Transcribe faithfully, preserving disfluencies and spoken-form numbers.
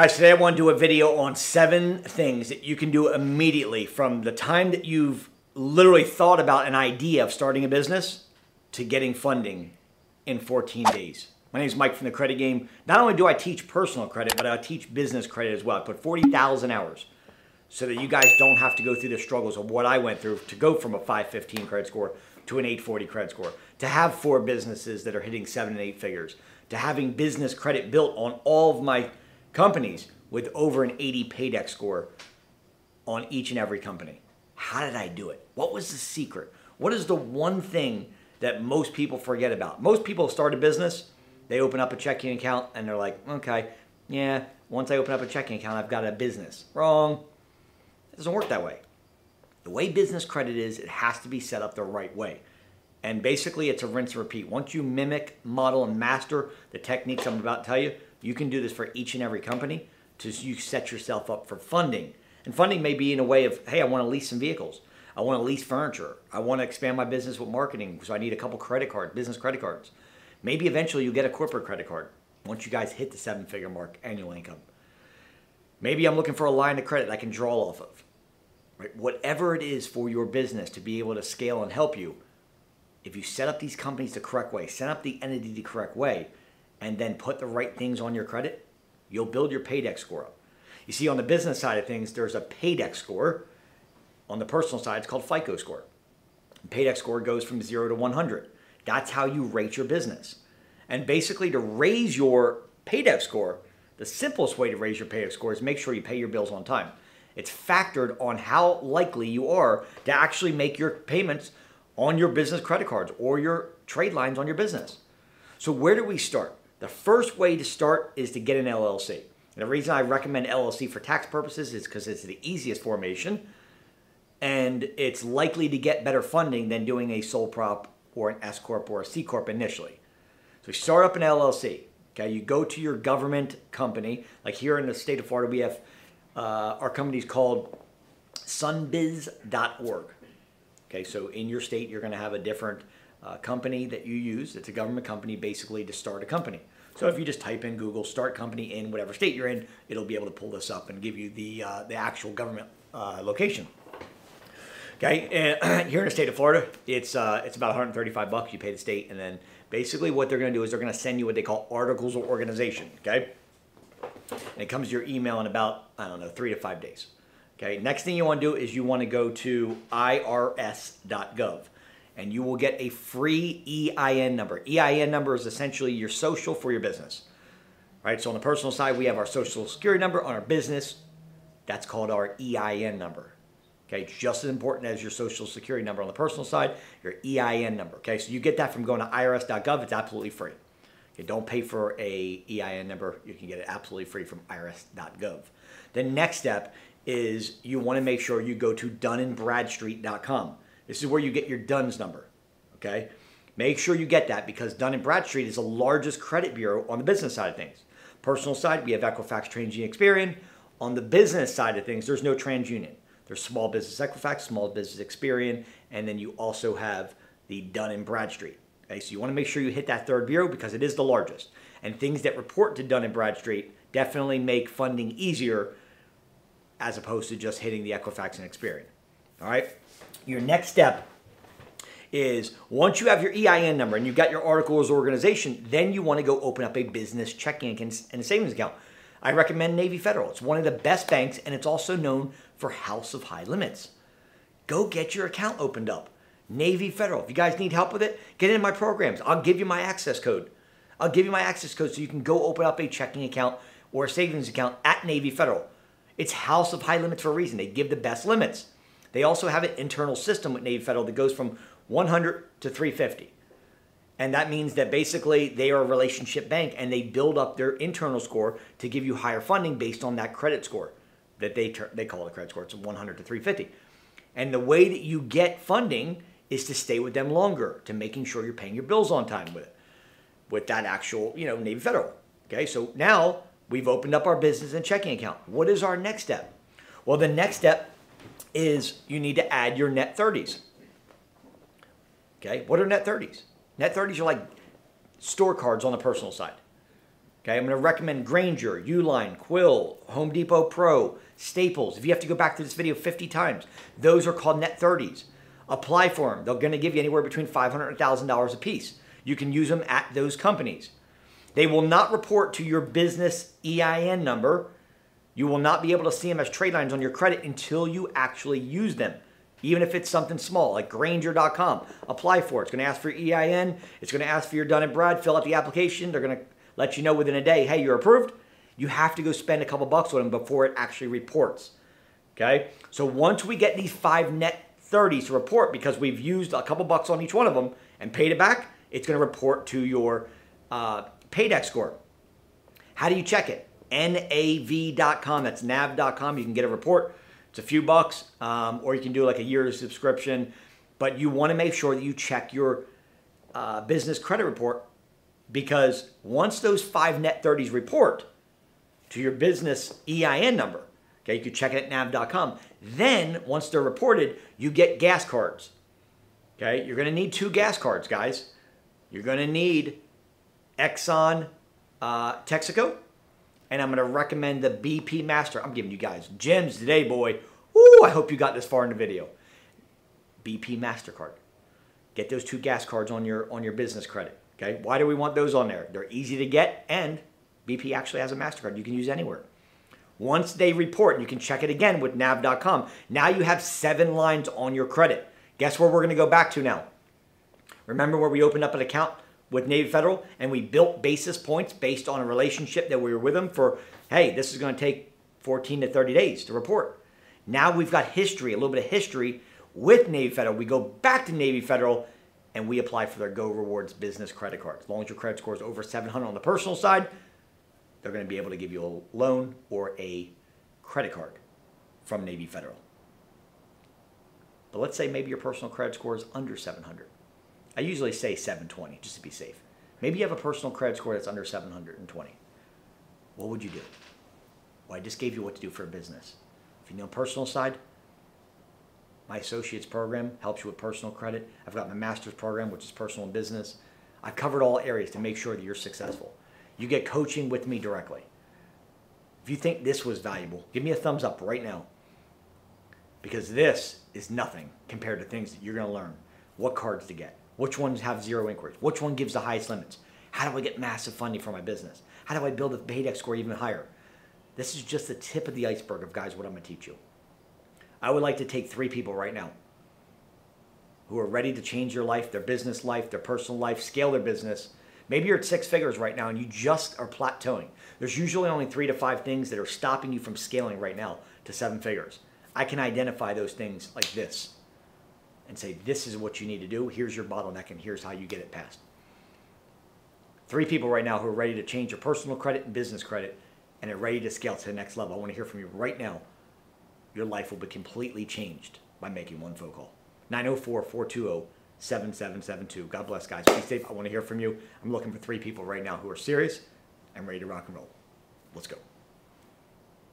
Guys, today I want to do a video on seven things that you can do immediately from the time that you've literally thought about an idea of starting a business to getting funding in fourteen days. My name is Mike from The Credit Game. Not only do I teach personal credit, but I teach business credit as well. I put forty thousand hours so that you guys don't have to go through the struggles of what I went through to go from a five fifteen credit score to an eight forty credit score, to have four businesses that are hitting seven and eight figures, to having business credit built on all of my companies with over an eighty Paydex score on each and every company. How did I do it? What was the secret? What is the one thing that most people forget about? Most people start a business, they open up a checking account, and they're like, okay, yeah, once I open up a checking account, I've got a business. Wrong. It doesn't work that way. The way business credit is, it has to be set up the right way. And basically, it's a rinse and repeat. Once you mimic, model, and master the techniques I'm about to tell you, you can do this for each and every company to you set yourself up for funding. And funding may be in a way of, hey, I want to lease some vehicles. I want to lease furniture. I want to expand my business with marketing, so I need a couple credit cards, business credit cards. Maybe eventually you'll get a corporate credit card once you guys hit the seven-figure mark annual income. Maybe I'm looking for a line of credit I can draw off of. Right? Whatever it is for your business to be able to scale and help you, if you set up these companies the correct way, set up the entity the correct way, and then put the right things on your credit, you'll build your Paydex score up. You see, on the business side of things, there's a Paydex score. On the personal side, it's called FICO score. The Paydex score goes from zero to one hundred. That's how you rate your business. And basically, to raise your Paydex score, the simplest way to raise your Paydex score is make sure you pay your bills on time. It's factored on how likely you are to actually make your payments on your business credit cards or your trade lines on your business. So where do we start? The first way to start is to get an L L C. And the reason I recommend L L C for tax purposes is because it's the easiest formation and it's likely to get better funding than doing a sole prop or an S corp or a C corp initially. So you start up an L L C, okay? You go to your government company. Like here in the state of Florida, we have, uh, our company's called Sunbiz dot org. Okay, so in your state, you're gonna have a different Uh, company that you use. It's a government company basically to start a company. So if you just type in Google, start company in whatever state you're in, it'll be able to pull this up and give you the, uh, the actual government uh, location. Okay, and here in the state of Florida, it's, uh, it's about one hundred thirty-five bucks you pay the state, and then basically what they're gonna do is they're gonna send you what they call articles of organization, okay? And it comes to your email in about, I don't know, three to five days. Okay, next thing you wanna do is you wanna go to I R S dot gov. And you will get a free E I N number. E I N number is essentially your social for your business. All right, so on the personal side, we have our social security number. On our business, that's called our E I N number. Okay, it's just as important as your social security number on the personal side, your E I N number. Okay, so you get that from going to I R S dot gov. It's absolutely free. Okay, don't pay for a E I N number. You can get it absolutely free from I R S dot gov. The next step is you want to make sure you go to Dun and Bradstreet dot com. This is where you get your Dun's number, okay? Make sure you get that because Dun and Bradstreet is the largest credit bureau on the business side of things. Personal side, we have Equifax, TransUnion, Experian. On the business side of things, there's no TransUnion. There's small business Equifax, small business Experian, and then you also have the Dun and Bradstreet. Okay, so you wanna make sure you hit that third bureau because it is the largest. And things that report to Dun and Bradstreet definitely make funding easier as opposed to just hitting the Equifax and Experian, all right? Your next step is once you have your E I N number and you've got your articles organization, then you want to go open up a business checking and savings account. I recommend Navy Federal. It's one of the best banks, and it's also known for house of high limits. Go get your account opened up. Navy Federal. If you guys need help with it, get into my programs. I'll give you my access code. I'll give you my access code so you can go open up a checking account or a savings account at Navy Federal. It's house of high limits for a reason. They give the best limits. They also have an internal system with Navy Federal that goes from one hundred to three fifty. And that means that basically they are a relationship bank and they build up their internal score to give you higher funding based on that credit score that they they call it a credit score. It's one hundred to three fifty. And the way that you get funding is to stay with them longer, to making sure you're paying your bills on time with it, with that actual, you know, Navy Federal. Okay, so now we've opened up our business and checking account. What is our next step? Well, the next step is you need to add your net thirties. Okay, what are net thirties? Net thirties are like store cards on the personal side. Okay, I'm going to recommend Grainger, Uline, Quill, Home Depot Pro, Staples. If you have to go back to this video fifty times, those are called net thirties. Apply for them. They're going to give you anywhere between five hundred dollars and one thousand dollars a piece. You can use them at those companies. They will not report to your business E I N number. You will not be able to see them as trade lines on your credit until you actually use them, even if it's something small, like Grainger dot com. Apply for it. It's going to ask for your E I N. It's going to ask for your Dun and Brad. Fill out the application. They're going to let you know within a day, hey, you're approved. You have to go spend a couple bucks on them before it actually reports. Okay? So once we get these five net thirties to report, because we've used a couple bucks on each one of them and paid it back, it's going to report to your uh, Paydex score. How do you check it? nav dot com. That's nav dot com. You can get a report. It's a few bucks, um, or you can do like a yearly subscription. But you want to make sure that you check your uh, business credit report, because once those five net thirties report to your business E I N number, okay, you can check it at nav dot com. Then, once they're reported, you get gas cards. Okay, you're going to need two gas cards, guys. You're going to need Exxon, uh, Texaco, and I'm going to recommend the B P Master. I'm giving you guys gems today, boy. Woo, I hope you got this far in the video. B P Mastercard. Get those two gas cards on your, on your business credit. Okay, why do we want those on there? They're easy to get, and B P actually has a MasterCard you can use anywhere. Once they report, you can check it again with nav dot com. Now you have seven lines on your credit. Guess where we're going to go back to now? Remember where we opened up an account with Navy Federal and we built basis points based on a relationship that we were with them for, hey, this is going to take fourteen to thirty days to report. Now we've got history, a little bit of history with Navy Federal. We go back to Navy Federal and we apply for their Go Rewards business credit card. As long as your credit score is over seven hundred on the personal side, they're going to be able to give you a loan or a credit card from Navy Federal. But let's say maybe your personal credit score is under seven hundred. I usually say seven twenty just to be safe. Maybe you have a personal credit score that's under seven hundred twenty. What would you do? Well, I just gave you what to do for a business. If you know personal side, my associate's program helps you with personal credit. I've got my master's program, which is personal and business. I've covered all areas to make sure that you're successful. You get coaching with me directly. If you think this was valuable, give me a thumbs up right now, because this is nothing compared to things that you're going to learn. What cards to get, which ones have zero inquiries, which one gives the highest limits, how do I get massive funding for my business, how do I build a Paydex score even higher. This is just the tip of the iceberg of, guys, what I'm going to teach you. I would like to take three people right now who are ready to change your life, their business life, their personal life, scale their business. Maybe you're at six figures right now and you just are plateauing. There's usually only three to five things that are stopping you from scaling right now to seven figures. I can identify those things like this and say, this is what you need to do. Here's your bottleneck and here's how you get it past. Three people right now who are ready to change your personal credit and business credit and are ready to scale to the next level. I want to hear from you right now. Your life will be completely changed by making one phone call. nine oh four, four two oh, seven seven seven two. God bless, guys. Be safe. I want to hear from you. I'm looking for three people right now who are serious and ready to rock and roll. Let's go.